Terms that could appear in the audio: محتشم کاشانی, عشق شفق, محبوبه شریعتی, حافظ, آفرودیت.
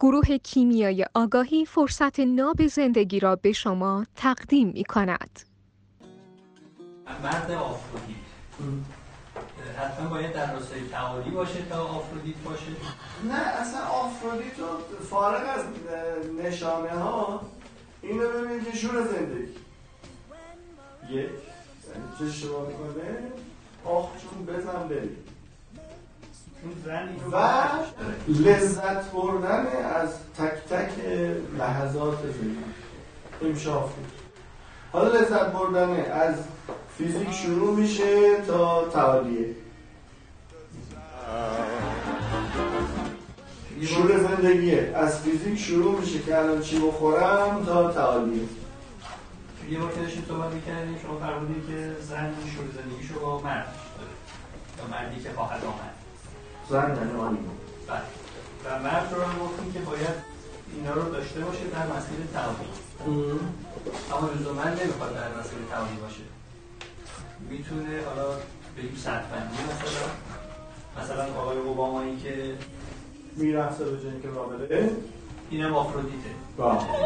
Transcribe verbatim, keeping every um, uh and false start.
گروه کیمیای آگاهی فرصت ناب زندگی را به شما تقدیم می کند. مرد آفرودیت حتما باید در راستای تعالی باشه تا آفرودیت باشه؟ نه، اصلا آفرودیت رو فارغ از نشانه ها این رو ببینید که شور زندگی یک زنی چه شما کنه آخ چون بزن بری و لذت بردن از تک تک لحظات زندگی امشافی. حالا لذت بردن از فیزیک شروع میشه تا تعالیه. شروع زندگیه از فیزیک شروع میشه که الان چی بخورم تا تعالیه. یه بار که داشتیم صحبت میکردیم شما فرمودید که زن شروع زندگیشو با مرد یا مردی که خواهد آمد زن یعنی آنیمو و مرد رو هم گفتیم که باید اینا رو داشته باشه در مسیر تعالی، اما لزوما نمیخواد در مسیر تعالی باشه. میتونه حالا بگیم سطح‌بندی مثلا مثلا آقای اوباما این که میرفته به جنگ رابله اینم آفرودیته. واو.